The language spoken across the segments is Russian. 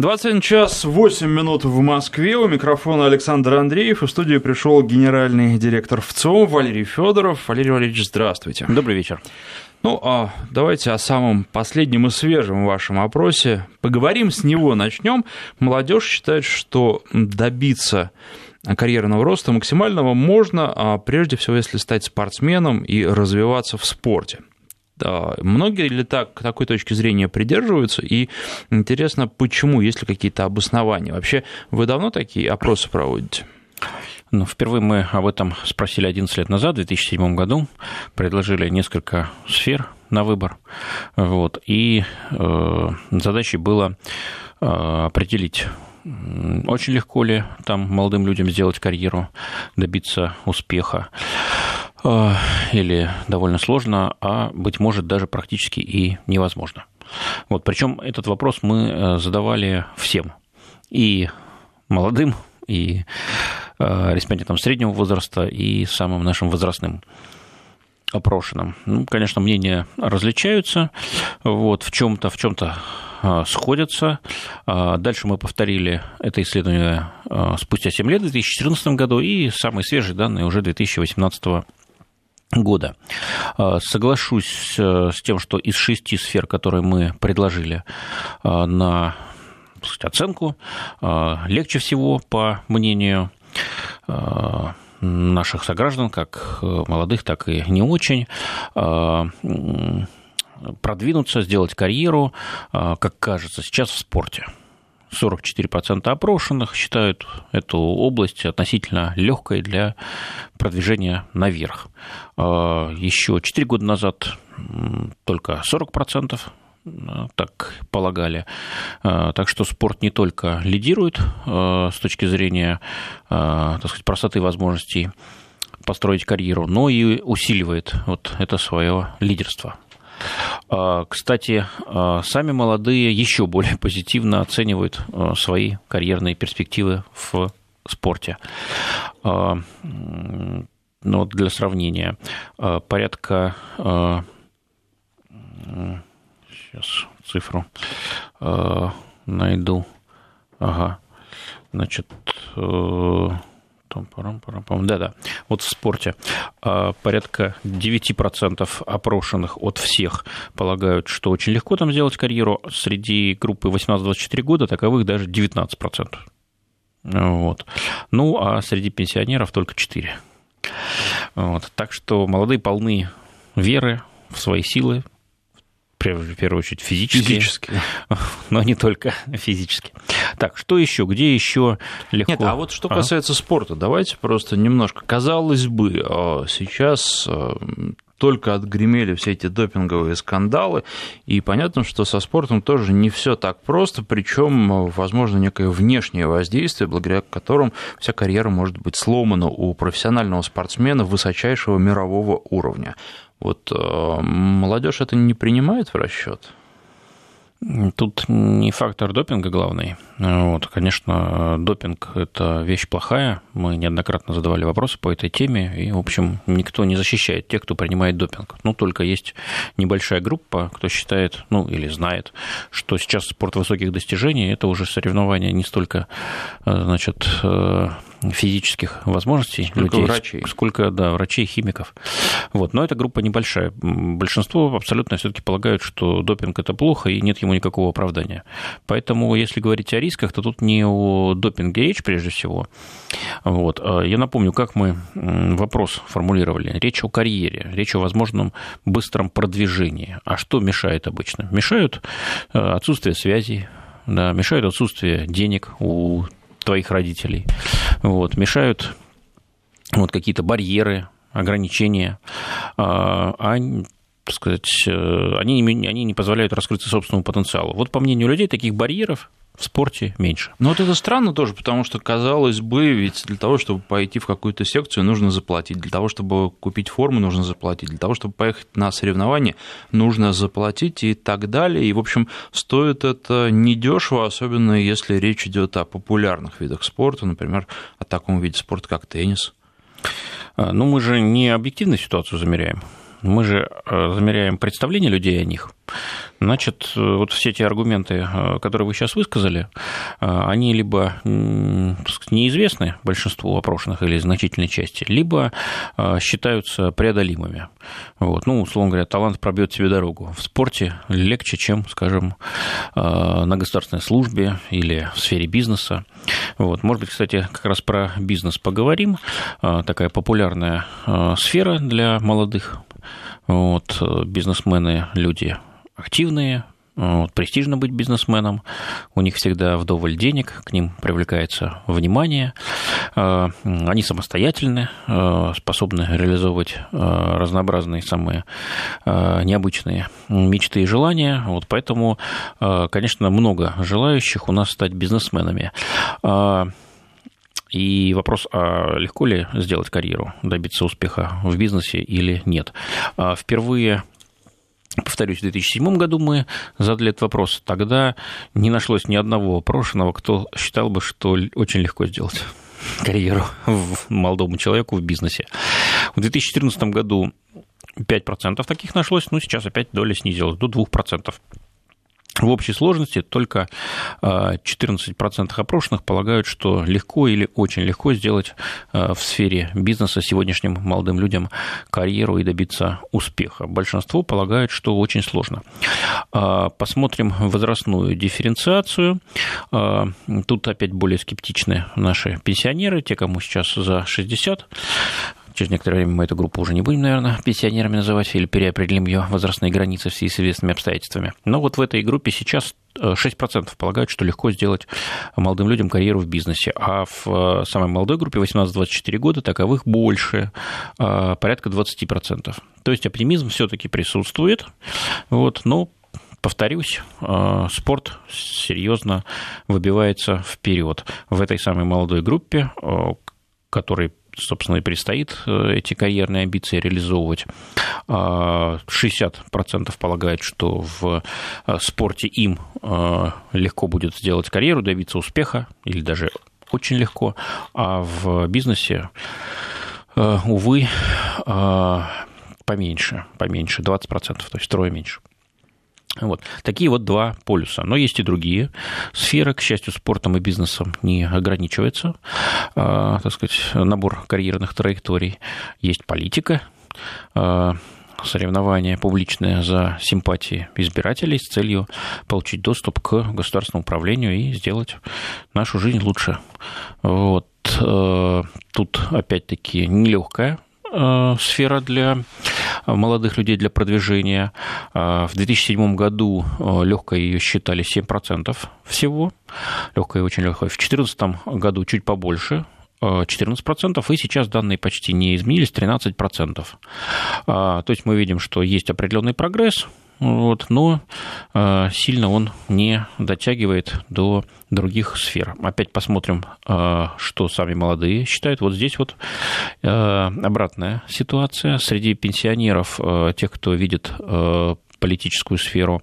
21 час 8 минут в Москве. У микрофона Александр Андреев. И в студию пришел генеральный директор ВЦИОМ Валерий Федоров. Валерий Валерьевич, здравствуйте. Добрый вечер. Давайте о самом последнем и свежем вашем опросе. Поговорим, с него начнем. Молодежь считает, что добиться карьерного роста максимального можно, прежде всего, если стать спортсменом и развиваться в спорте. Многие ли к такой точке зрения придерживаются? И интересно, почему, есть ли какие-то обоснования? Вообще, вы давно такие опросы проводите? Впервые мы об этом спросили 11 лет назад, в 2007 году. Предложили несколько сфер на выбор. И задачей было определить, очень легко ли там молодым людям сделать карьеру, добиться успеха, или довольно сложно, а, быть может, даже практически и невозможно. Причем этот вопрос мы задавали всем, и молодым, и респондентам среднего возраста, и самым нашим возрастным опрошенным. Конечно, мнения различаются, в чем-то сходятся. Дальше мы повторили это исследование спустя 7 лет, в 2014 году, и самые свежие данные уже 2018 года. Соглашусь с тем, что из 6 сфер, которые мы предложили на оценку, легче всего, по мнению наших сограждан, как молодых, так и не очень, продвинуться, сделать карьеру, как кажется, сейчас в спорте. 44% опрошенных считают эту область относительно легкой для продвижения наверх. Еще 4 года назад только 40% так полагали. Так что спорт не только лидирует с точки зрения, простоты возможностей построить карьеру, но и усиливает это свое лидерство. Кстати, сами молодые еще более позитивно оценивают свои карьерные перспективы в спорте. Для сравнения, порядка... Сейчас цифру найду. В спорте порядка 9% опрошенных от всех полагают, что очень легко там сделать карьеру. Среди группы 18-24 года таковых даже 19%. А среди пенсионеров только 4%. Так что молодые полны веры в свои силы, в первую очередь физически, но не только физически. Так, что еще? Где еще легко? Нет, что касается спорта, давайте просто немножко. Казалось бы, сейчас только отгремели все эти допинговые скандалы, и понятно, что со спортом тоже не все так просто, причем возможно некое внешнее воздействие, благодаря которым вся карьера может быть сломана у профессионального спортсмена высочайшего мирового уровня. Молодежь это не принимает в расчет? Тут не фактор допинга главный. Конечно, допинг – это вещь плохая. Мы неоднократно задавали вопросы по этой теме, и, в общем, никто не защищает тех, кто принимает допинг. Только есть небольшая группа, кто считает, или знает, что сейчас спорт высоких достижений – это уже соревнования не столько, физических возможностей, сколько людей, врачей. Сколько, врачей, химиков. Но эта группа небольшая. Большинство абсолютно все-таки полагают, что допинг – это плохо, и нет ему никакого оправдания. Поэтому, если говорить о рисках, то тут не о допинге речь прежде всего. Я напомню, как мы вопрос формулировали. Речь о карьере, речь о возможном быстром продвижении. А что мешает обычно? Мешают отсутствие связей, мешают отсутствие денег у твоих родителей, мешают какие-то барьеры, ограничения, они не позволяют раскрыться собственному потенциалу. По мнению людей, таких барьеров в спорте меньше. Это странно тоже, потому что, казалось бы, ведь для того, чтобы пойти в какую-то секцию, нужно заплатить. Для того, чтобы купить форму, нужно заплатить. Для того, чтобы поехать на соревнования, нужно заплатить и так далее. И, в общем, стоит это недешево, особенно если речь идет о популярных видах спорта, например, о таком виде спорта, как теннис. Мы же не объективную ситуацию замеряем. мы же замеряем представление людей о них. Значит, вот все те аргументы, которые вы сейчас высказали, они либо неизвестны большинству опрошенных или значительной части, либо считаются преодолимыми. Вот. Ну, условно говоря, талант пробьет себе дорогу. В спорте легче, чем, скажем, на государственной службе или в сфере бизнеса. Вот. Может быть, кстати, как раз про бизнес поговорим. Такая популярная сфера для молодых. Вот. Бизнесмены, люди активные, вот, престижно быть бизнесменом, у них всегда вдоволь денег, к ним привлекается внимание, они самостоятельны, способны реализовывать разнообразные, самые необычные мечты и желания, вот поэтому, конечно, много желающих у нас стать бизнесменами. И вопрос, а легко ли сделать карьеру, добиться успеха в бизнесе или нет. Впервые, повторюсь, в 2007 году мы задали этот вопрос. Тогда не нашлось ни одного опрошенного, кто считал бы, что очень легко сделать карьеру молодому человеку в бизнесе. В 2014 году 5% таких нашлось, но сейчас опять доля снизилась до 2%. В общей сложности только 14% опрошенных полагают, что легко или очень легко сделать в сфере бизнеса сегодняшним молодым людям карьеру и добиться успеха. Большинство полагают, что очень сложно. Посмотрим возрастную дифференциацию. Тут опять более скептичны наши пенсионеры, те, кому сейчас за 60. Через некоторое время мы эту группу уже не будем, наверное, пенсионерами называть или переопределим ее возрастные границы в связи с известными обстоятельствами. Но вот в этой группе сейчас 6% полагают, что легко сделать молодым людям карьеру в бизнесе. А в самой молодой группе 18-24 года таковых больше, порядка 20%. То есть оптимизм все-таки присутствует, вот, но... Повторюсь, спорт серьезно выбивается вперед. В этой самой молодой группе, которой, собственно, и предстоит эти карьерные амбиции реализовывать, 60% полагают, что в спорте им легко будет сделать карьеру, добиться успеха, или даже очень легко, а в бизнесе, увы, поменьше, 20%, то есть втрое меньше. Вот. Такие вот два полюса. Но есть и другие сферы. К счастью, спортом и бизнесом не ограничивается, так сказать, набор карьерных траекторий. Есть политика, соревнования публичные за симпатии избирателей с целью получить доступ к государственному управлению и сделать нашу жизнь лучше. Вот. Тут, опять-таки, нелегкая сфера для молодых людей для продвижения. В 2007 году легкой ее считали 7% всего, легкой и очень легкой. В 2014 году чуть побольше, 14%, и сейчас данные почти не изменились, 13%. То есть мы видим, что есть определенный прогресс, вот, но сильно он не дотягивает до других сфер. Опять посмотрим, что сами молодые считают. Вот здесь вот обратная ситуация. Среди пенсионеров, тех, кто видит политическую сферу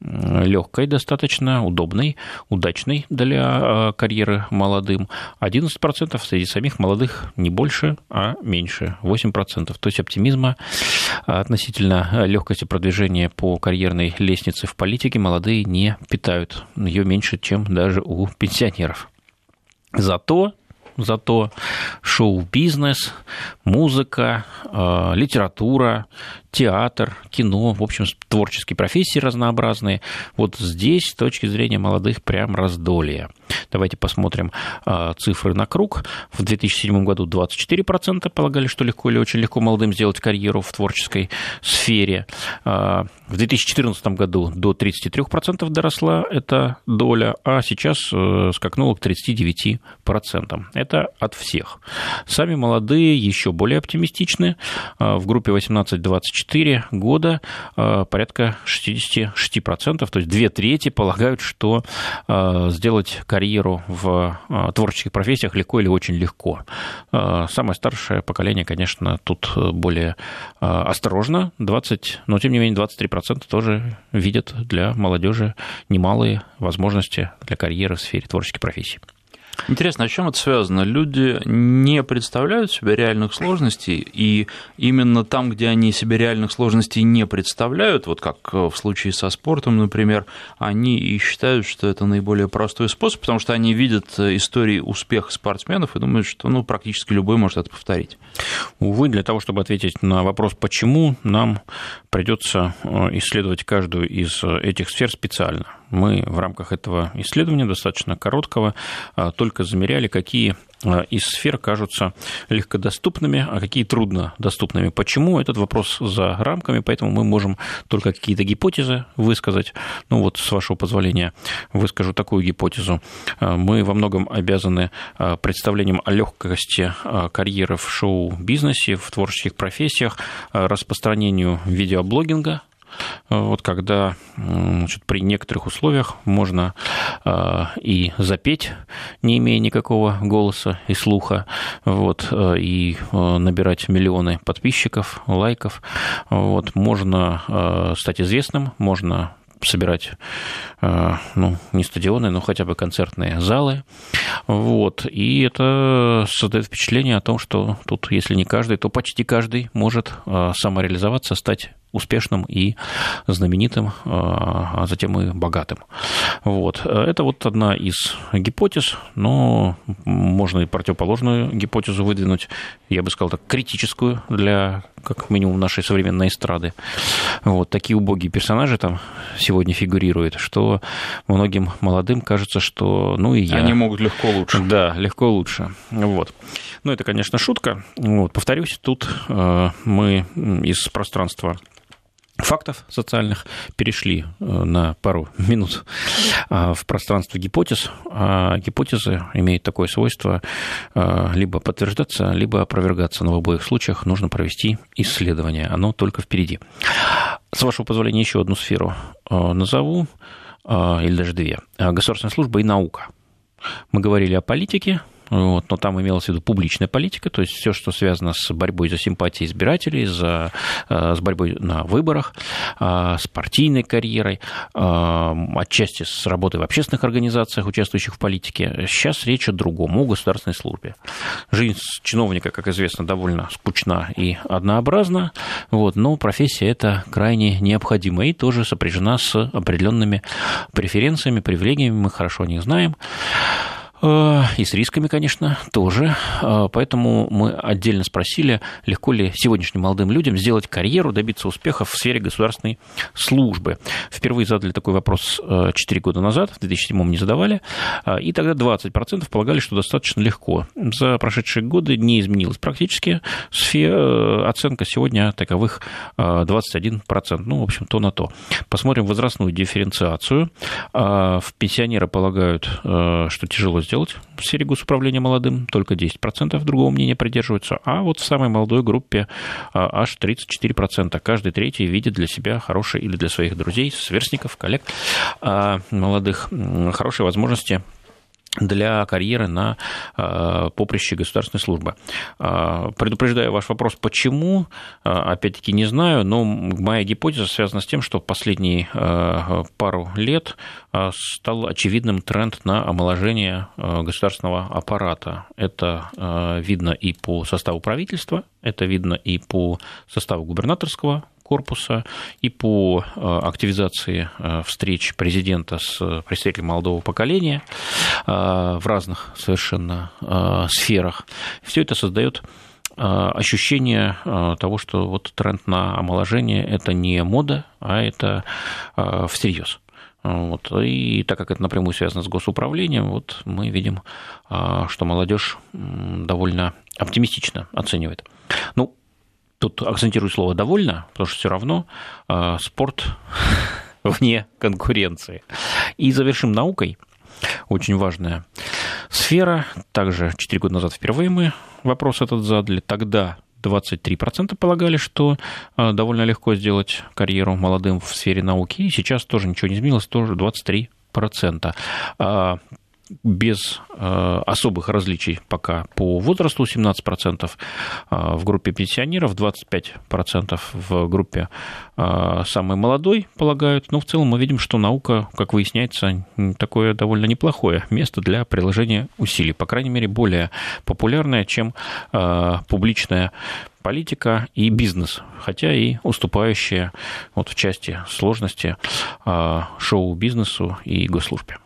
легкой достаточно, удобной, удачной для карьеры молодым, 11% среди самих молодых не больше, а меньше, 8%. То есть оптимизма относительно легкости продвижения по карьерной лестнице в политике молодые не питают. Ее меньше, чем даже у пенсионеров. Зато шоу-бизнес, музыка, литература, театр, кино, в общем, творческие профессии разнообразные. Вот здесь, с точки зрения молодых, прям раздолье. Давайте посмотрим цифры на круг. В 2007 году 24% полагали, что легко или очень легко молодым сделать карьеру в творческой сфере. В 2014 году до 33% доросла эта доля, а сейчас скакнула к 39%. Это от всех. Сами молодые еще более оптимистичны. В группе 18-24 года порядка 66%, то есть 2/3 полагают, что сделать карьеру в творческих профессиях легко или очень легко. Самое старшее поколение, конечно, тут более осторожно. 20, но, тем не менее, 23% тоже видят для молодежи немалые возможности для карьеры в сфере творческих профессий. Интересно, а с чем это связано? Люди не представляют себе реальных сложностей, и именно там, где они себе реальных сложностей не представляют, вот как в случае со спортом, например, они и считают, что это наиболее простой способ, потому что они видят истории успеха спортсменов и думают, что ну, практически любой может это повторить. Увы, для того, чтобы ответить на вопрос, почему, нам придется исследовать каждую из этих сфер специально. Мы в рамках этого исследования, достаточно короткого, только замеряли, какие из сфер кажутся легкодоступными, а какие труднодоступными. Почему? Этот вопрос за рамками, поэтому мы можем только какие-то гипотезы высказать. Ну вот, с вашего позволения, выскажу такую гипотезу. Мы во многом обязаны представлением о легкости карьеры в шоу-бизнесе, в творческих профессиях, распространению видеоблогинга. Вот когда, значит, при некоторых условиях можно и запеть, не имея никакого голоса и слуха, вот, и набирать миллионы подписчиков, лайков, вот, можно стать известным, можно собирать, ну, не стадионы, но хотя бы концертные залы. Вот. И это создает впечатление о том, что тут, если не каждый, то почти каждый может самореализоваться, стать успешным и знаменитым, а затем и богатым. Вот. Это вот одна из гипотез, но можно и противоположную гипотезу выдвинуть, я бы сказал так, критическую для, как минимум, нашей современной эстрады. Вот. Такие убогие персонажи там сегодня фигурируют, что многим молодым кажется, что ну и я... Они могут легко лучше. Да, легко лучше. Вот. Ну, это, конечно, шутка. Вот. Повторюсь, тут мы из пространства фактов социальных перешли на пару минут в пространство гипотез. А гипотезы имеют такое свойство либо подтверждаться, либо опровергаться. Но в обоих случаях нужно провести исследование. Оно только впереди. С вашего позволения, еще одну сферу назову, или даже две. Государственная служба и наука. Мы говорили о политике. Вот, но там имелась в виду публичная политика, то есть все, что связано с борьбой за симпатии избирателей, с борьбой на выборах, с партийной карьерой, отчасти с работой в общественных организациях, участвующих в политике. Сейчас речь о другом, о государственной службе. Жизнь чиновника, как известно, довольно скучна и однообразна, вот, но профессия эта крайне необходима и тоже сопряжена с определенными преференциями, привилегиями, мы хорошо о них знаем. И с рисками, конечно, тоже. Поэтому мы отдельно спросили, легко ли сегодняшним молодым людям сделать карьеру, добиться успеха в сфере государственной службы. Впервые задали такой вопрос 4 года назад, в 2007-м не задавали. И тогда 20% полагали, что достаточно легко. За прошедшие годы не изменилась практически оценка, сегодня таковых 21%. Ну, в общем, то на то. Посмотрим возрастную дифференциацию. В пенсионеры полагают, что тяжело сделать в сфере госуправления молодым, только 10% другого мнения придерживаются, а вот в самой молодой группе аж 34%. Каждый третий видит для себя хорошие или для своих друзей, сверстников, коллег молодых хорошие возможности для карьеры на поприще государственной службы. Предупреждаю ваш вопрос, почему, опять-таки не знаю, но моя гипотеза связана с тем, что в последние пару лет стал очевидным тренд на омоложение государственного аппарата. Это видно и по составу правительства, это видно и по составу губернаторского корпуса, и по активизации встреч президента с представителями молодого поколения в разных совершенно сферах. Все это создает ощущение того, что вот тренд на омоложение – это не мода, а это всерьез. Вот. И так как это напрямую связано с госуправлением, вот мы видим, что молодежь довольно оптимистично оценивает. Ну, тут акцентирую слово «довольно», потому что все равно спорт вне конкуренции. И завершим наукой. Очень важная сфера. Также 4 года назад впервые мы вопрос этот задали. Тогда 23% полагали, что довольно легко сделать карьеру молодым в сфере науки. И сейчас тоже ничего не изменилось, тоже 23%. без особых различий пока по возрасту 17% в группе пенсионеров, 25% в группе самой молодой полагают. Но в целом мы видим, что наука, как выясняется, такое довольно неплохое место для приложения усилий. По крайней мере, более популярное, чем публичная политика и бизнес, хотя и уступающие вот в части сложности шоу-бизнесу и госслужбе.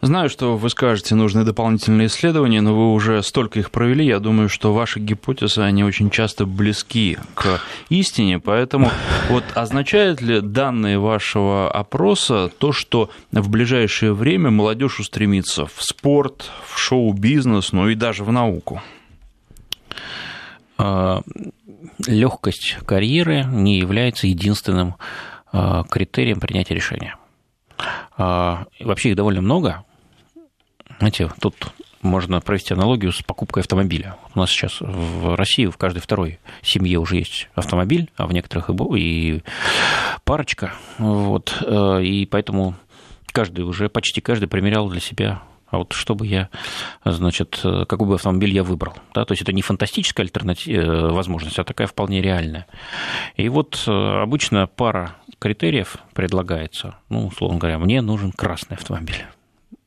Знаю, что вы скажете, нужны дополнительные исследования, но вы уже столько их провели, я думаю, что ваши гипотезы, они очень часто близки к истине, поэтому вот означает ли данные вашего опроса то, что в ближайшее время молодежь устремится в спорт, в шоу-бизнес, ну и даже в науку? Легкость карьеры не является единственным критерием принятия решения. Вообще их довольно много. Знаете, тут можно провести аналогию с покупкой автомобиля. У нас сейчас в России в каждой второй семье уже есть автомобиль, а в некоторых и парочка. Вот. И поэтому каждый уже, почти каждый примерял для себя, а вот что бы я, значит, какой бы автомобиль я выбрал. Да? То есть это не фантастическая возможность, а такая вполне реальная. И вот обычно пара критериев предлагается. Ну, условно говоря, мне нужен красный автомобиль.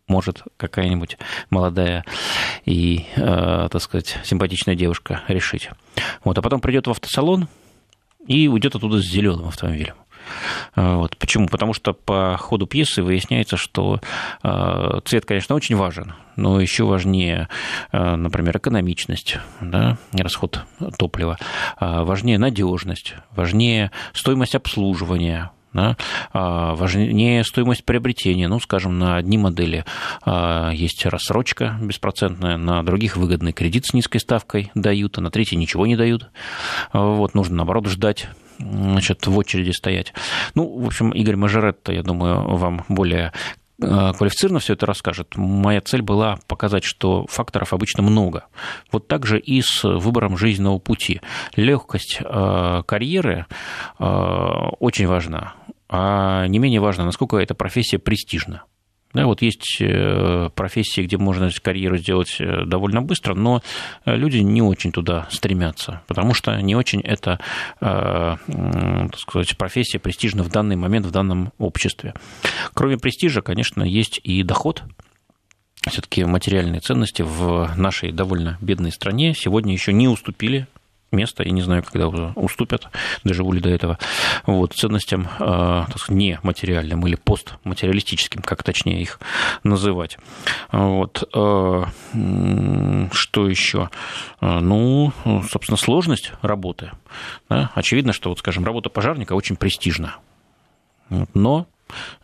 Может, какая-нибудь молодая и, так сказать, симпатичная девушка решить. Вот. А потом придет в автосалон и уйдет оттуда с зеленым автомобилем. Вот. Почему? Потому что по ходу пьесы выясняется, что цвет, конечно, очень важен, но еще важнее, например, экономичность, да, расход топлива, важнее надежность, важнее стоимость обслуживания, да, важнее стоимость приобретения. Ну, скажем, на одни модели есть рассрочка беспроцентная, на других выгодный кредит с низкой ставкой дают, а на третьи ничего не дают. Вот, нужно, наоборот, ждать, значит, в очереди стоять. Ну, в общем, Игорь Мажоретто, я думаю, вам более квалифицированно все это расскажет. Моя цель была показать, что факторов обычно много. Вот так же и с выбором жизненного пути. Легкость карьеры очень важна, а не менее важно, насколько эта профессия престижна. Да, вот есть профессии, где можно карьеру сделать довольно быстро, но люди не очень туда стремятся, потому что не очень эта, так сказать, профессия престижна в данный момент в данном обществе. Кроме престижа, конечно, есть и доход. Все-таки материальные ценности в нашей довольно бедной стране сегодня еще не уступили место, я не знаю, когда уступят, доживу ли до этого, вот, ценностям, так сказать, нематериальным или постматериалистическим, как точнее их называть. Вот. Что еще? Ну, собственно, сложность работы. Да? Очевидно, что, вот, скажем, работа пожарника очень престижна, но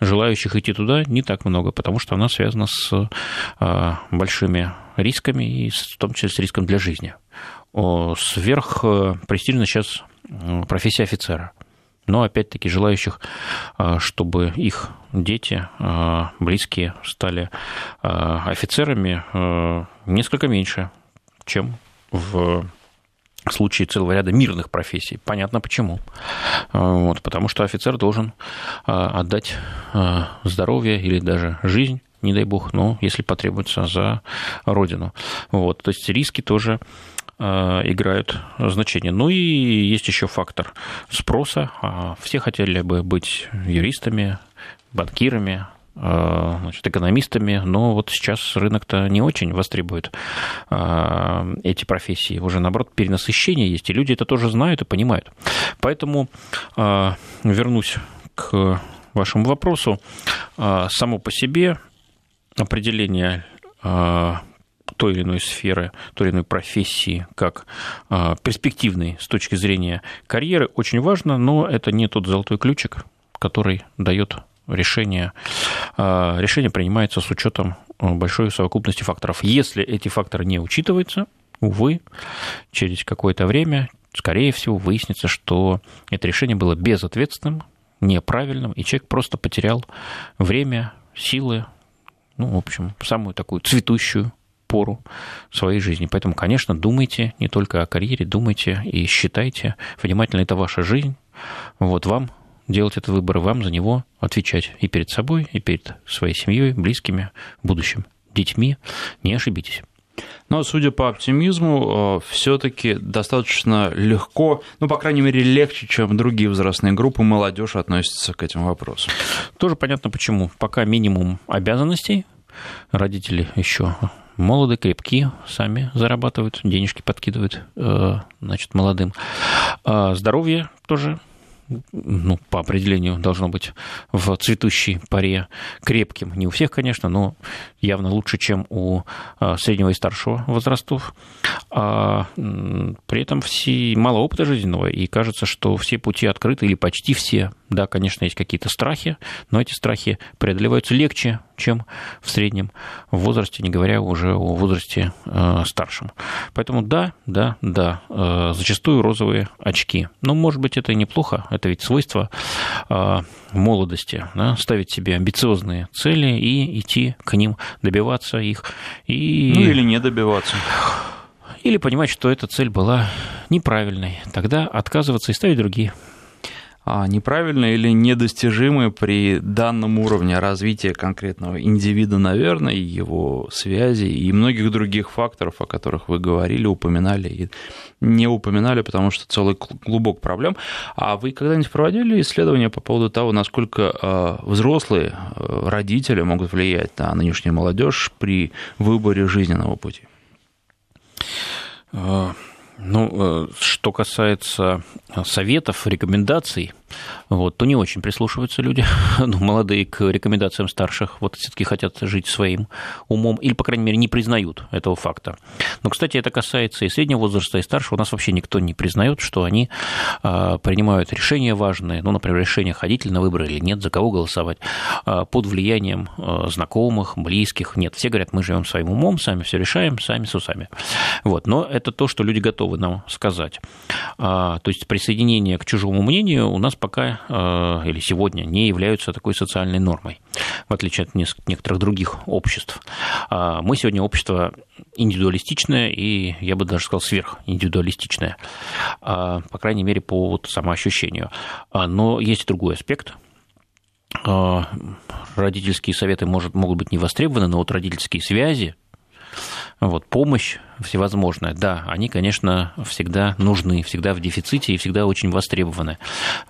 желающих идти туда не так много, потому что она связана с большими рисками, и в том числе с риском для жизни. Сверхпрестижна сейчас профессия офицера. Но, опять-таки, желающих, чтобы их дети, близкие стали офицерами, несколько меньше, чем в случае целого ряда мирных профессий. Понятно, почему. Вот, потому что офицер должен отдать здоровье или даже жизнь, не дай бог, но если потребуется, за родину. Вот, то есть риски тоже играют значение. Ну и есть еще фактор спроса. Все хотели бы быть юристами, банкирами, значит, экономистами, но вот сейчас рынок-то не очень востребует эти профессии. Уже, наоборот, перенасыщение есть, и люди это тоже знают и понимают. Поэтому вернусь к вашему вопросу. Само по себе определение той или иной сферы, той или иной профессии как перспективной с точки зрения карьеры очень важно, но это не тот золотой ключик, который дает решение. Решение принимается с учетом большой совокупности факторов. Если эти факторы не учитываются, увы, через какое-то время, скорее всего, выяснится, что это решение было безответственным, неправильным, и человек просто потерял время, силы, ну, в общем, самую такую цветущую пору своей жизни. Поэтому, конечно, думайте не только о карьере, думайте и считайте внимательно, это ваша жизнь. Вот вам делать этот выбор, вам за него отвечать и перед собой, и перед своей семьей, близкими в будущем. детьми, не ошибитесь. Но, судя по оптимизму, все-таки достаточно легко, ну, по крайней мере, легче, чем другие возрастные группы, молодежь относится к этим вопросам. Тоже понятно почему. Пока минимум обязанностей, родители еще молоды, крепки, сами зарабатывают, денежки подкидывают, значит, молодым. Здоровье тоже, ну, по определению, должно быть в цветущей паре крепким. Не у всех, конечно, но явно лучше, чем у среднего и старшего возрастов. А при этом мало опыта жизненного, и кажется, что все пути открыты, или почти все. Да, конечно, есть какие-то страхи, но эти страхи преодолеваются легче, чем в среднем возрасте, не говоря уже о возрасте старшем. Поэтому да, зачастую розовые очки. Но, может быть, это и неплохо, это ведь свойство молодости, да, ставить себе амбициозные цели и идти к ним, добиваться их. И... Ну или не добиваться. Или понимать, что эта цель была неправильной, тогда отказываться и ставить другие. Неправильные или недостижимые при данном уровне развития конкретного индивида, наверное, его связи и многих других факторов, о которых вы говорили, упоминали и не упоминали, потому что целый клубок проблем. А вы когда-нибудь проводили исследования по поводу того, насколько взрослые родители могут влиять на нынешнюю молодежь при выборе жизненного пути? Ну, что касается советов, рекомендаций, вот, то не очень прислушиваются люди, ну, молодые, к рекомендациям старших, вот, все-таки хотят жить своим умом, или, по крайней мере, не признают этого факта. Но, кстати, это касается и среднего возраста, и старшего. У нас вообще никто не признает, что они принимают решения важные, ну, например, решение, ходить ли на выборы или нет, за кого голосовать, под влиянием знакомых, близких. Нет, все говорят, мы живем своим умом, сами все решаем, сами с усами. Вот, но это то, что люди готовы нам сказать. То есть присоединение к чужому мнению у нас пока или сегодня не являются такой социальной нормой, в отличие от некоторых других обществ. Мы сегодня общество индивидуалистичное и, я бы даже сказал, сверхиндивидуалистичное, по крайней мере, по вот самоощущению. Но есть другой аспект. Родительские советы могут быть не востребованы, но вот родительские связи, вот, помощь всевозможная, да, они, конечно, всегда нужны, всегда в дефиците и всегда очень востребованы.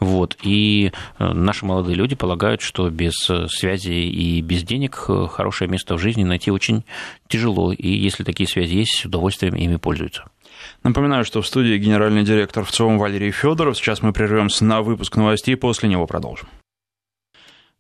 Вот. И наши молодые люди полагают, что без связи и без денег хорошее место в жизни найти очень тяжело, и если такие связи есть, с удовольствием ими пользуются. Напоминаю, что в студии генеральный директор ВЦИОМ Валерий Федоров. Сейчас мы прервемся на выпуск новостей, после него продолжим.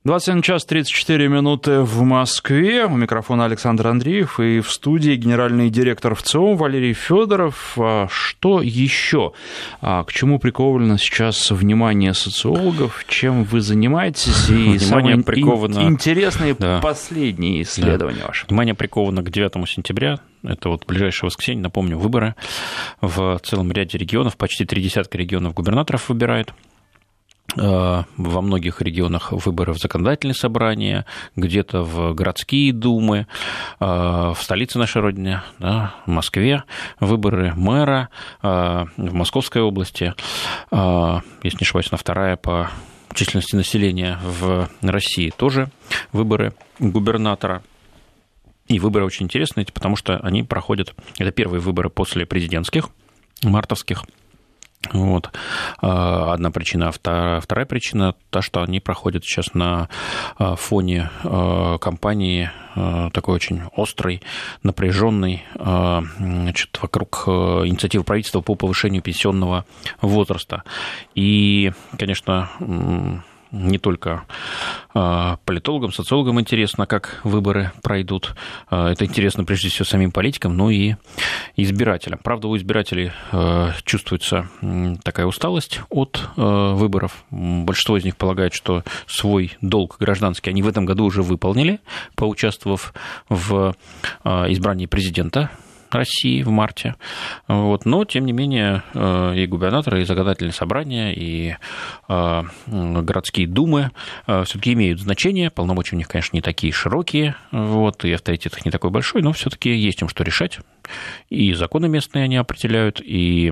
21 час 34 минуты в Москве. У микрофона Александр Андреев, и в студии генеральный директор ВЦИОМ Валерий Федоров. Что еще? К чему приковано сейчас внимание социологов? Чем вы занимаетесь? И самое интересное, да, последнее исследование, да, ваше. Внимание приковано к 9 сентября. Это вот ближайшее воскресенье, напомню, выборы в целом ряде регионов. Почти 30 регионов губернаторов выбирают. Во многих регионах выборы в законодательные собрания, где-то в городские думы, в столице нашей Родины, да, в Москве, выборы мэра, в Московской области, если не ошибаюсь, она вторая по численности населения в России, тоже выборы губернатора. И выборы очень интересные, потому что они проходят, это первые выборы после президентских, мартовских. Вот. Одна причина. Вторая причина – та, что они проходят сейчас на фоне кампании такой очень острой, напряженной, значит, вокруг инициативы правительства по повышению пенсионного возраста. И, конечно, не только политологам, социологам интересно, как выборы пройдут. Это интересно, прежде всего, самим политикам, но и избирателям. Правда, у избирателей чувствуется такая усталость от выборов. Большинство из них полагает, что свой долг гражданский они в этом году уже выполнили, поучаствовав в избрании президента России в марте. Вот. Но, тем не менее, и губернаторы, и законодательные собрания, и городские думы все-таки имеют значение. Полномочия у них, конечно, не такие широкие, вот, и авторитет их не такой большой, но все-таки есть им что решать. И законы местные они определяют, и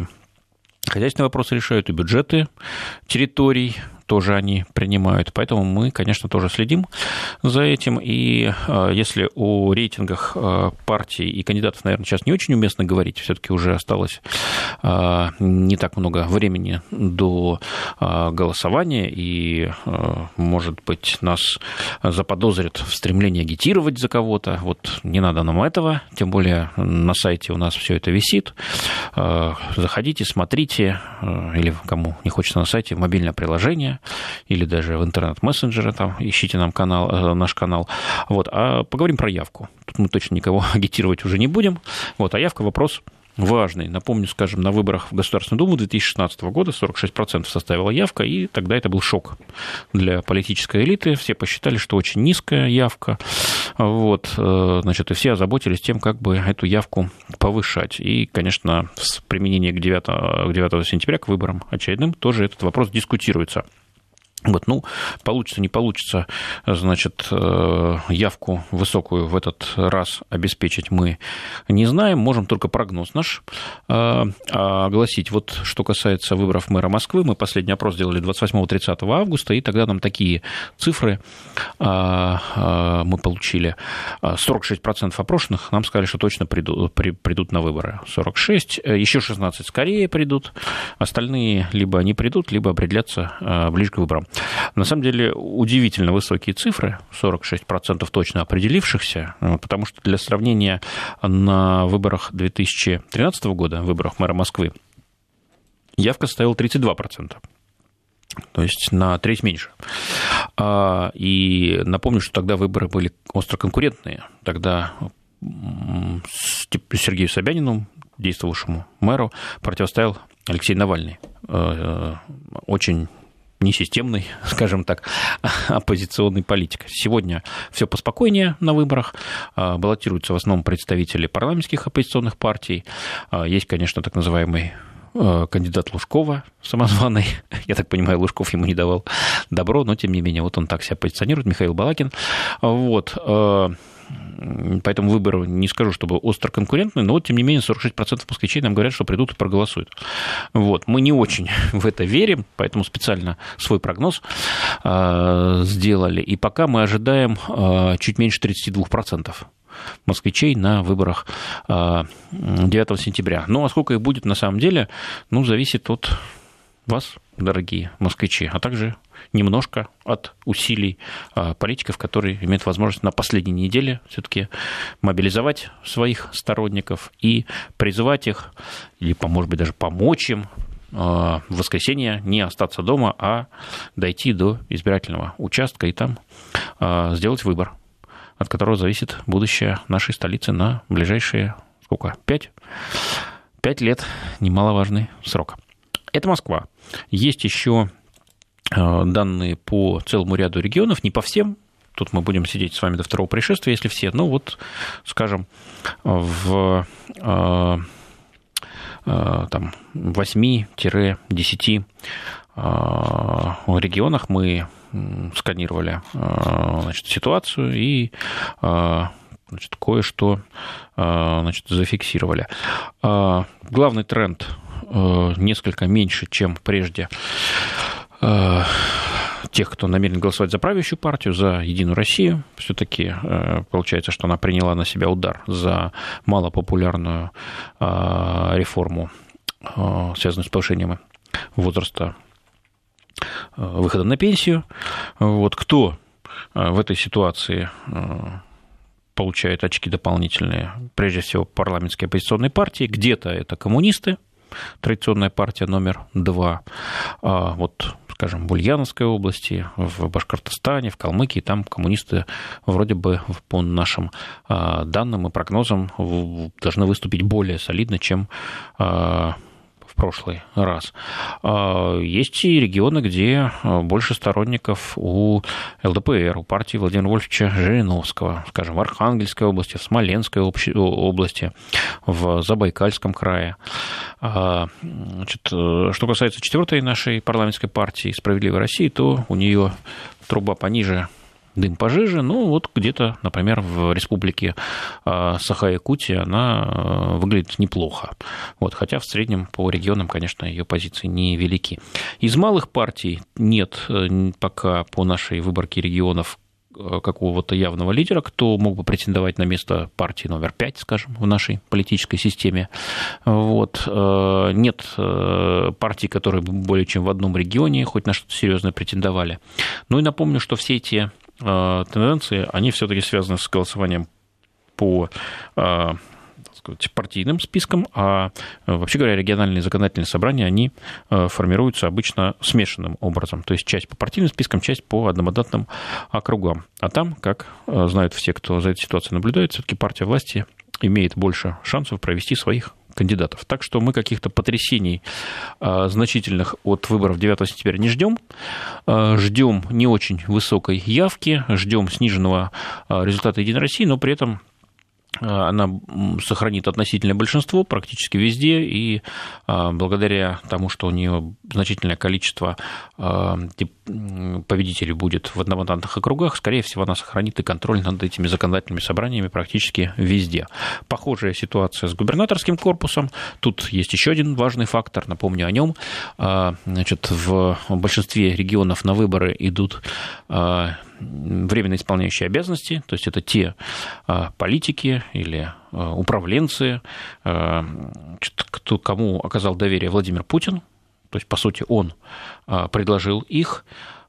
хозяйственные вопросы решают, и бюджеты территорий. тоже они принимают. Поэтому мы, конечно, тоже следим за этим. И если о рейтингах партий и кандидатов, наверное, сейчас не очень уместно говорить, все-таки уже осталось не так много времени до голосования, и, может быть, нас заподозрят в стремлении агитировать за кого-то. Вот не надо нам этого, тем более на сайте у нас все это висит. Заходите, смотрите, или кому не хочется на сайте, в мобильное приложение, или даже в интернет-мессенджеры, там ищите нам канал, наш канал. Вот. А поговорим про явку. Тут мы точно никого агитировать уже не будем. Вот. А явка – вопрос важный. Напомню, скажем, на выборах в Государственную Думу 2016 года 46% составила явка, и тогда это был шок для политической элиты. Все посчитали, что очень низкая явка. Вот, значит, и все озаботились тем, как бы эту явку повышать. И, конечно, с применением к 9 сентября, к выборам очередным, тоже этот вопрос дискутируется. Вот, ну, получится, не получится, значит, явку высокую в этот раз обеспечить мы не знаем, можем только прогноз наш огласить. Вот что касается выборов мэра Москвы, мы последний опрос сделали 28-30 августа, и тогда нам такие цифры мы получили. 46% опрошенных нам сказали, что точно придут на выборы. 46, еще 16 скорее придут, остальные либо не придут, либо определятся ближе к выборам. На самом деле удивительно высокие цифры, 46% точно определившихся, потому что для сравнения на выборах 2013 года, выборах мэра Москвы, явка составила 32%. То есть на треть меньше. И напомню, что тогда выборы были остроконкурентные. Тогда Сергею Собянину, действовавшему мэру, противостоял Алексей Навальный. Очень несистемный, скажем так, оппозиционный политик. Сегодня все поспокойнее на выборах. Баллотируются в основном представители парламентских оппозиционных партий. Есть, конечно, так называемый кандидат Лужкова, самозваный. Я так понимаю, Лужков ему не давал добро, но, тем не менее, вот он так себя позиционирует, Михаил Балакин. Вот. Поэтому выборы, не скажу, чтобы остроконкурентные, но, тем не менее, 46% москвичей нам говорят, что придут и проголосуют. Вот. Мы не очень в это верим, поэтому специально свой прогноз сделали. И пока мы ожидаем чуть меньше 32% москвичей на выборах 9 сентября. Ну, а сколько их будет на самом деле, ну, зависит от вас, дорогие москвичи, а также немножко от усилий политиков, которые имеют возможность на последней неделе все-таки мобилизовать своих сторонников и призывать их, или, может быть, даже помочь им в воскресенье не остаться дома, а дойти до избирательного участка и там сделать выбор, от которого зависит будущее нашей столицы на ближайшие, сколько, 5 лет, немаловажный срок. Это Москва. Есть еще данные по целому ряду регионов, не по всем. Тут мы будем сидеть с вами до второго пришествия, если все. Ну вот, скажем, в 8-10 регионах мы сканировали, значит, ситуацию и, значит, кое-что, значит, зафиксировали. Главный тренд несколько меньше, чем прежде, тех, кто намерен голосовать за правящую партию, за «Единую Россию». Все-таки получается, что она приняла на себя удар за малопопулярную реформу, связанную с повышением возраста выхода на пенсию. Вот кто в этой ситуации получает очки дополнительные? Прежде всего, парламентские оппозиционные партии. Где-то это коммунисты, традиционная партия номер 2, вот, скажем, в Ульяновской области, в Башкортостане, в Калмыкии, там коммунисты вроде бы по нашим данным и прогнозам должны выступить более солидно, чем в прошлый раз. Есть и регионы, где больше сторонников у ЛДПР, у партии Владимира Вольфовича Жириновского, скажем, в Архангельской области, в Смоленской области, в Забайкальском крае. Значит, что касается четвертой нашей парламентской партии «Справедливой России», то у нее труба пониже дым пожиже, но вот где-то, например, в республике Саха-Якутия она выглядит неплохо. Вот, хотя в среднем по регионам, конечно, ее позиции невелики. Из малых партий нет пока по нашей выборке регионов какого-то явного лидера, кто мог бы претендовать на место партии номер 5, скажем, в нашей политической системе. Вот. Нет партий, которые более чем в одном регионе хоть на что-то серьезное претендовали. Ну и напомню, что все эти тенденции, они все-таки связаны с голосованием по партийным спискам, а вообще говоря, региональные законодательные собрания, они формируются обычно смешанным образом, то есть часть по партийным спискам, часть по одномандатным округам. А там, как знают все, кто за этой ситуацией наблюдает, все-таки партия власти имеет больше шансов провести своих кандидатов. Так что мы каких-то потрясений значительных от выборов 9 сентября не ждем. Ждем не очень высокой явки, ждем сниженного результата «Единой России», но при этом она сохранит относительное большинство практически везде, и благодаря тому, что у нее значительное количество победителей будет в одномандатных округах, скорее всего, она сохранит и контроль над этими законодательными собраниями практически везде. Похожая ситуация с губернаторским корпусом. Тут есть еще один важный фактор, напомню о нем. Значит, в большинстве регионов на выборы идут временно исполняющие обязанности, то есть это те политики или управленцы, кому оказал доверие Владимир Путин, то есть, по сути, он предложил их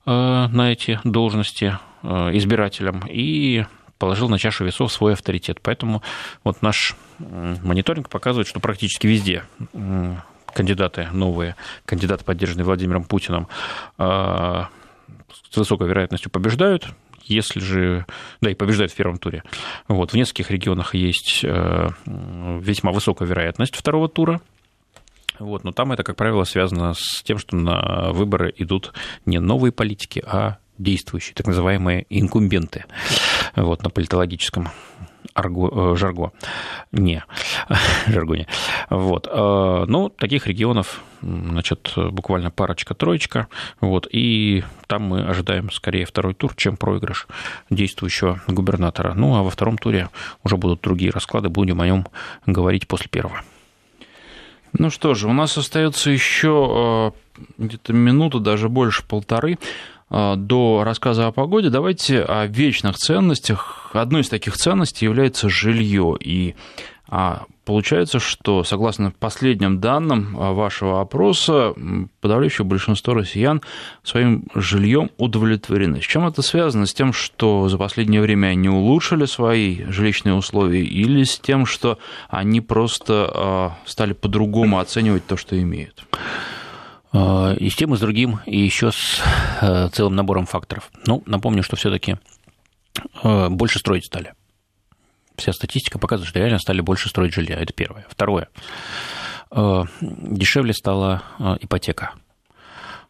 на эти должности избирателям и положил на чашу весов свой авторитет. Поэтому вот наш мониторинг показывает, что практически везде кандидаты новые, кандидаты, поддержанные Владимиром Путиным, с высокой вероятностью побеждают, если же, да, и побеждают в первом туре. Вот, в нескольких регионах есть весьма высокая вероятность второго тура. Вот, но там это, как правило, связано с тем, что на выборы идут не новые политики, а действующие, так называемые инкумбенты, вот, на политологическом жаргоне. Вот. Но таких регионов, значит, буквально парочка-троечка. Вот. И там мы ожидаем скорее второй тур, чем проигрыш действующего губернатора. Ну, а во втором туре уже будут другие расклады. Будем о нем говорить после первого. Ну что же, у нас остается еще где-то минута, даже больше полторы, до рассказа о погоде. Давайте о вечных ценностях. Одной из таких ценностей является жилье. И получается, что, согласно последним данным вашего опроса, подавляющее большинство россиян своим жильем удовлетворены. С чем это связано? С тем, что за последнее время они улучшили свои жилищные условия, или с тем, что они просто стали по-другому оценивать то, что имеют? И с тем, и с другим, и еще с целым набором факторов. Ну, напомню, что все-таки больше строить стали. Вся статистика показывает, что реально стали больше строить жилья. Это первое. Второе. Дешевле стала ипотека.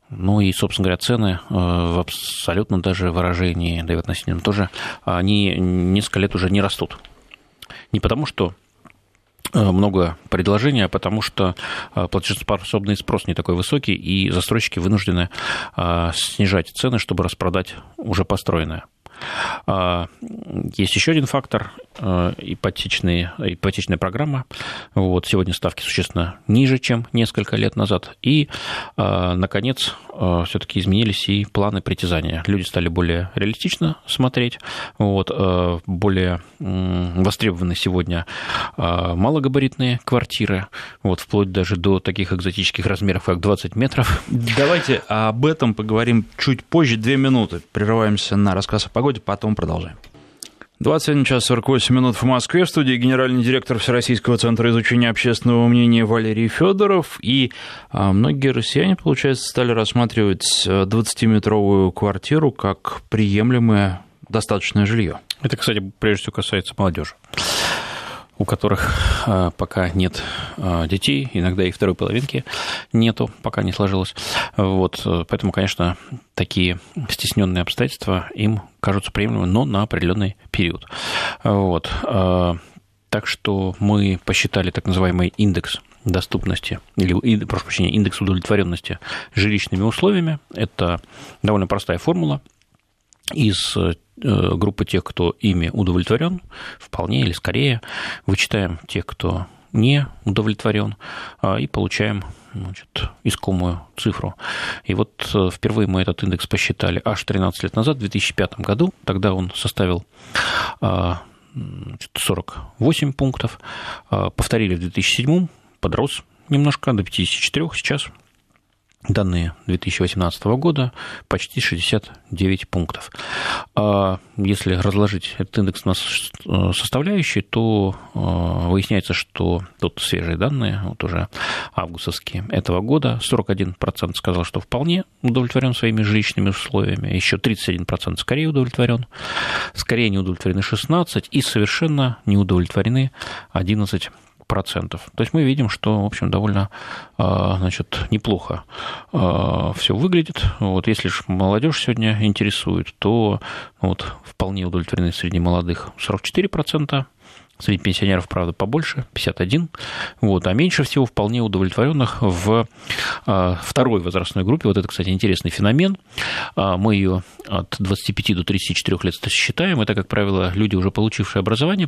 Ну и, собственно говоря, цены в абсолютном даже выражении, да и в относительном тоже, они несколько лет уже не растут. Не потому, что много предложений, потому что платежеспособный спрос не такой высокий, и застройщики вынуждены снижать цены, чтобы распродать уже построенное. Есть еще один фактор – ипотечная программа. Вот, сегодня ставки существенно ниже, чем несколько лет назад. И, наконец, все-таки изменились и планы притязания. Люди стали более реалистично смотреть. Вот, более востребованы сегодня малогабаритные квартиры, вот, вплоть даже до таких экзотических размеров, как 20 метров. Давайте об этом поговорим чуть позже, 2 минуты. Прерываемся на рассказ о погоде, потом продолжаем. 21 час 48 минут в Москве. В студии генеральный директор Всероссийского центра изучения общественного мнения Валерий Федоров. И многие россияне, получается, стали рассматривать 20-метровую квартиру как приемлемое достаточное жилье. Это, кстати, прежде всего касается молодежи, у которых пока нет детей, иногда и второй половинки нету, пока не сложилось. Вот, поэтому, конечно, такие стесненные обстоятельства им кажутся приемлемыми, но на определенный период. Вот. Так что мы посчитали так называемый индекс доступности, или, прошу прощения, индекс удовлетворенности жилищными условиями. Это довольно простая формула. из группы тех, кто ими удовлетворен, вполне или скорее вычитаем тех, кто не удовлетворен, и получаем, значит, искомую цифру. И вот впервые мы этот индекс посчитали аж 13 лет назад, в 2005 году. Тогда он составил 48 пунктов. Повторили в 2007, подрос немножко до 54, сейчас данные 2018 года почти 69 пунктов. Если разложить этот индекс на составляющие, то выясняется, что тут свежие данные, вот уже августовские этого года, 41% сказал, что вполне удовлетворен своими жилищными условиями, еще 31% скорее удовлетворен, скорее не удовлетворены 16% и совершенно не удовлетворены 11%. То есть мы видим, что, в общем, довольно, значит, неплохо все выглядит. Вот если же молодежь сегодня интересует, то вот вполне удовлетворены среди молодых 44%, среди пенсионеров, правда, побольше, 51%, вот, а меньше всего вполне удовлетворенных в второй возрастной группе. Вот это, кстати, интересный феномен. Мы ее от 25 до 34 лет считаем. Это, как правило, люди, уже получившие образование,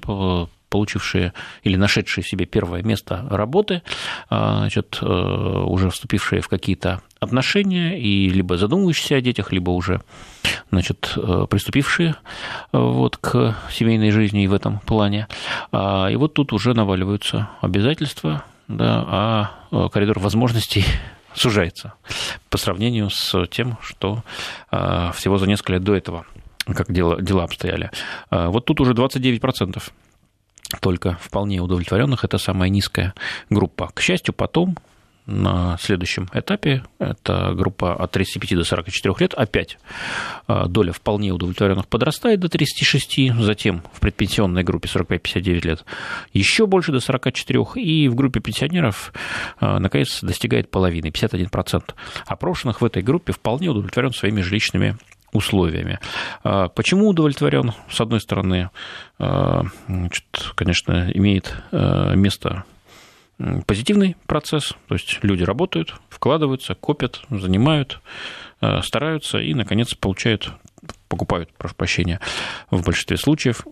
получившие или нашедшие в себе первое место работы, значит, уже вступившие в какие-то отношения и либо задумывающиеся о детях, либо уже, значит, приступившие вот к семейной жизни и в этом плане. И вот тут уже наваливаются обязательства, да, а коридор возможностей сужается по сравнению с тем, что всего за несколько лет до этого, как дела обстояли. Вот тут уже 29%. Только вполне удовлетворенных, это самая низкая группа. К счастью, потом, на следующем этапе, это группа от 35 до 44 лет, опять доля вполне удовлетворенных подрастает до 36, затем в предпенсионной группе 45-59 лет еще больше, до 44, и в группе пенсионеров, наконец, достигает половины, 51% опрошенных в этой группе вполне удовлетворен своими жилищными условиями. Почему удовлетворен? С одной стороны, значит, конечно, имеет место позитивный процесс, то есть люди работают, вкладываются, копят, занимают, стараются и, наконец, покупают, прошу прощения, в большинстве случаев,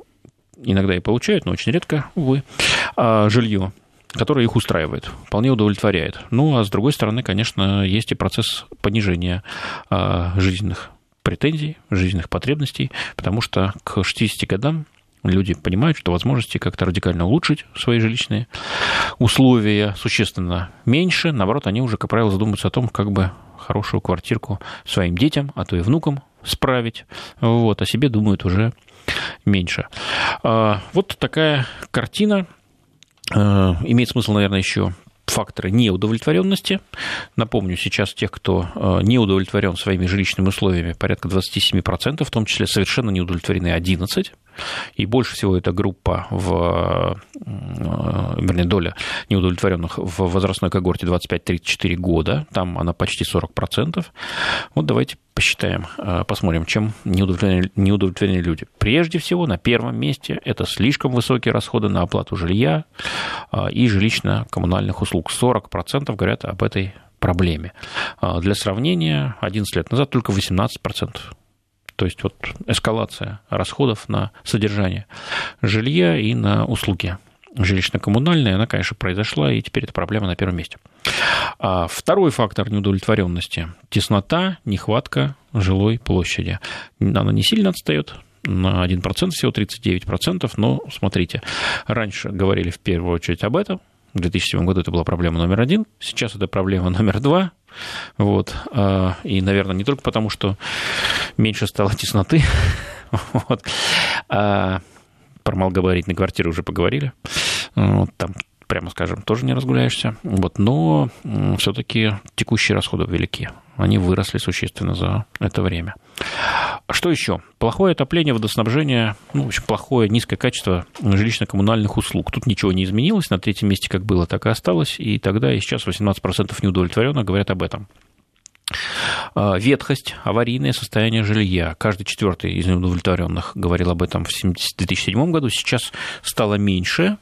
иногда и получают, но очень редко, увы, жилье, которая их устраивает, вполне удовлетворяет. Ну, а с другой стороны, конечно, есть и процесс понижения жизненных претензий, жизненных потребностей, потому что к 60 годам люди понимают, что возможности как-то радикально улучшить свои жилищные условия существенно меньше. Наоборот, они уже, как правило, задумываются о том, как бы хорошую квартирку своим детям, а то и внукам справить. Вот, о себе думают уже меньше. Вот такая картина. Имеет смысл, наверное, еще факторы неудовлетворенности. Напомню, сейчас тех, кто не удовлетворен своими жилищными условиями, порядка 27%, в том числе совершенно не удовлетворены 11%. И больше всего эта группа, доля неудовлетворенных в возрастной когорте 25-34 года, там она почти 40%. Вот давайте посчитаем, посмотрим, чем неудовлетворены люди. Прежде всего, на первом месте это слишком высокие расходы на оплату жилья и жилищно-коммунальных услуг. 40% говорят об этой проблеме. Для сравнения, 11 лет назад только 18%. То есть вот эскалация расходов на содержание жилья и на услуги жилищно-коммунальные, она, конечно, произошла, и теперь эта проблема на первом месте. А второй фактор неудовлетворенности – теснота, нехватка жилой площади. Она не сильно отстает, на 1%, всего 39%, но смотрите, раньше говорили в первую очередь об этом. В 2007 году это была проблема номер 1, сейчас это проблема номер 2. Вот. И, наверное, не только потому, что меньше стало тесноты. Вот. Про малогабаритные квартиры уже поговорили. Вот. Там, прямо скажем, тоже не разгуляешься. Вот. Но все-таки текущие расходы велики. Они выросли существенно за это время. Что еще? Плохое отопление, водоснабжение, ну, в общем, плохое, низкое качество жилищно-коммунальных услуг. Тут ничего не изменилось, на третьем месте как было, так и осталось, и тогда и сейчас 18% неудовлетворенных говорят об этом. Ветхость, аварийное состояние жилья. Каждый четвертый из неудовлетворенных говорил об этом в 2007 году, сейчас стало меньше.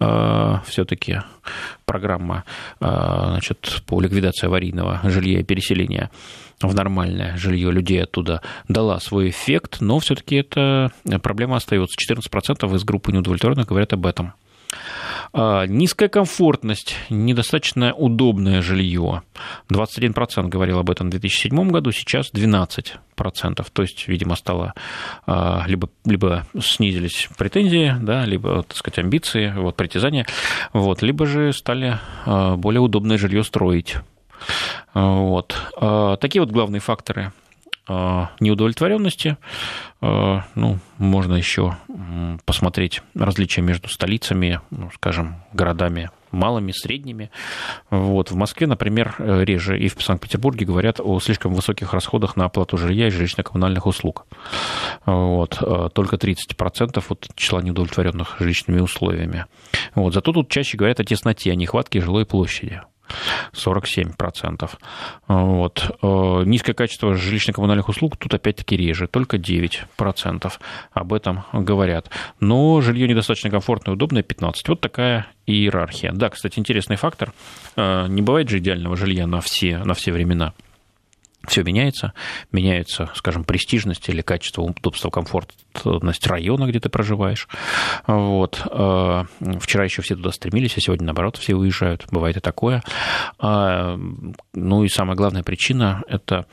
все-таки программа, значит, по ликвидации аварийного жилья и переселения в нормальное жилье людей оттуда дала свой эффект, но все-таки эта проблема остается. 14% из группы неудовлетворенных говорят об этом. Низкая комфортность, недостаточно удобное жилье. 21% говорил об этом в 2007 году, сейчас 12%. То есть, видимо, стало либо снизились претензии, да, либо, так сказать, амбиции, вот, притязания, вот, либо же стали более удобное жилье строить. Вот. Такие вот главные факторы неудовлетворенности. Ну, можно еще посмотреть различия между столицами, ну, скажем, городами малыми, средними. Вот. В Москве, например, реже, и в Санкт-Петербурге говорят о слишком высоких расходах на оплату жилья и жилищно-коммунальных услуг. Вот. Только 30% от числа неудовлетворенных жилищными условиями. Вот. Зато тут чаще говорят о тесноте, о нехватке жилой площади. 47%. Вот. Низкое качество жилищно-коммунальных услуг тут опять-таки реже, только 9% об этом говорят. Но жилье недостаточно комфортное и удобное 15%. Вот такая иерархия. Да, кстати, интересный фактор. Не бывает же идеального жилья на все времена. Все меняется. Меняется, скажем, престижность или качество, удобство, комфортность района, где ты проживаешь. Вот. Вчера еще все туда стремились, а сегодня, наоборот, все уезжают. Бывает и такое. Ну и самая главная причина – это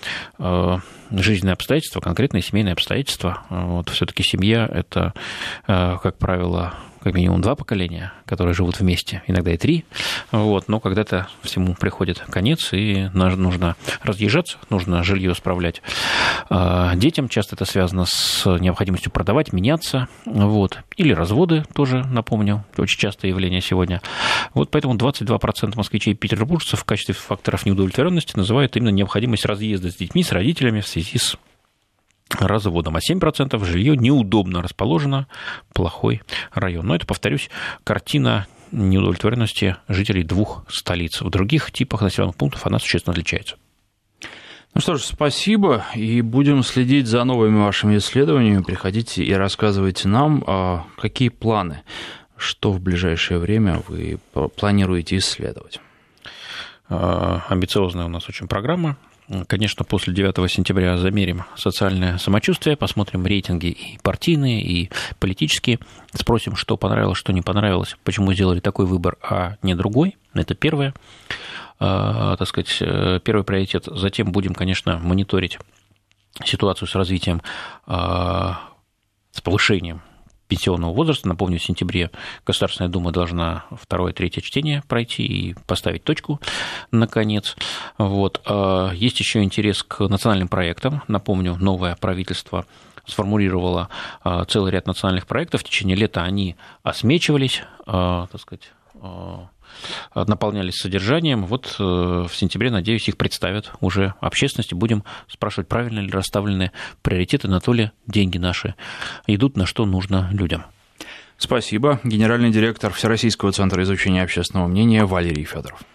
жизненные обстоятельства, конкретные семейные обстоятельства. Вот. Все-таки семья – это, как правило, как минимум 2 поколения, которые живут вместе, иногда и 3. Вот. Но когда-то всему приходит конец, и нужно разъезжаться, нужно жилье справлять. Детям часто это связано с необходимостью продавать, меняться. Вот. Или разводы тоже, напомню, очень частое явление сегодня. Вот поэтому 22% москвичей и петербуржцев в качестве факторов неудовлетворенности называют именно необходимость разъезда с детьми, с родителями в связи с разводом, а 7% жилье неудобно расположено, плохой район. Но это, повторюсь, картина неудовлетворенности жителей 2 столиц. В других типах населенных пунктов она существенно отличается. Ну что ж, спасибо, и будем следить за новыми вашими исследованиями. Приходите и рассказывайте нам, какие планы, что в ближайшее время вы планируете исследовать. Амбициозная у нас очень программа. Конечно, после 9 сентября замерим социальное самочувствие, посмотрим рейтинги и партийные, и политические, спросим, что понравилось, что не понравилось, почему сделали такой выбор, а не другой. Это первое, так сказать, первый приоритет. Затем будем, конечно, мониторить ситуацию с развитием, с повышением пенсионного возраста. Напомню, в сентябре Государственная Дума должна 2-3 чтение пройти и поставить точку, наконец. Вот. Есть еще интерес к национальным проектам. Напомню, новое правительство сформулировало целый ряд национальных проектов. В течение лета они осмечивались, так сказать, наполнялись содержанием. Вот в сентябре, надеюсь, их представят уже общественности. Будем спрашивать, правильно ли расставлены приоритеты, на то ли деньги наши идут, на что нужно людям. Спасибо. Генеральный директор Всероссийского центра изучения общественного мнения Валерий Федоров.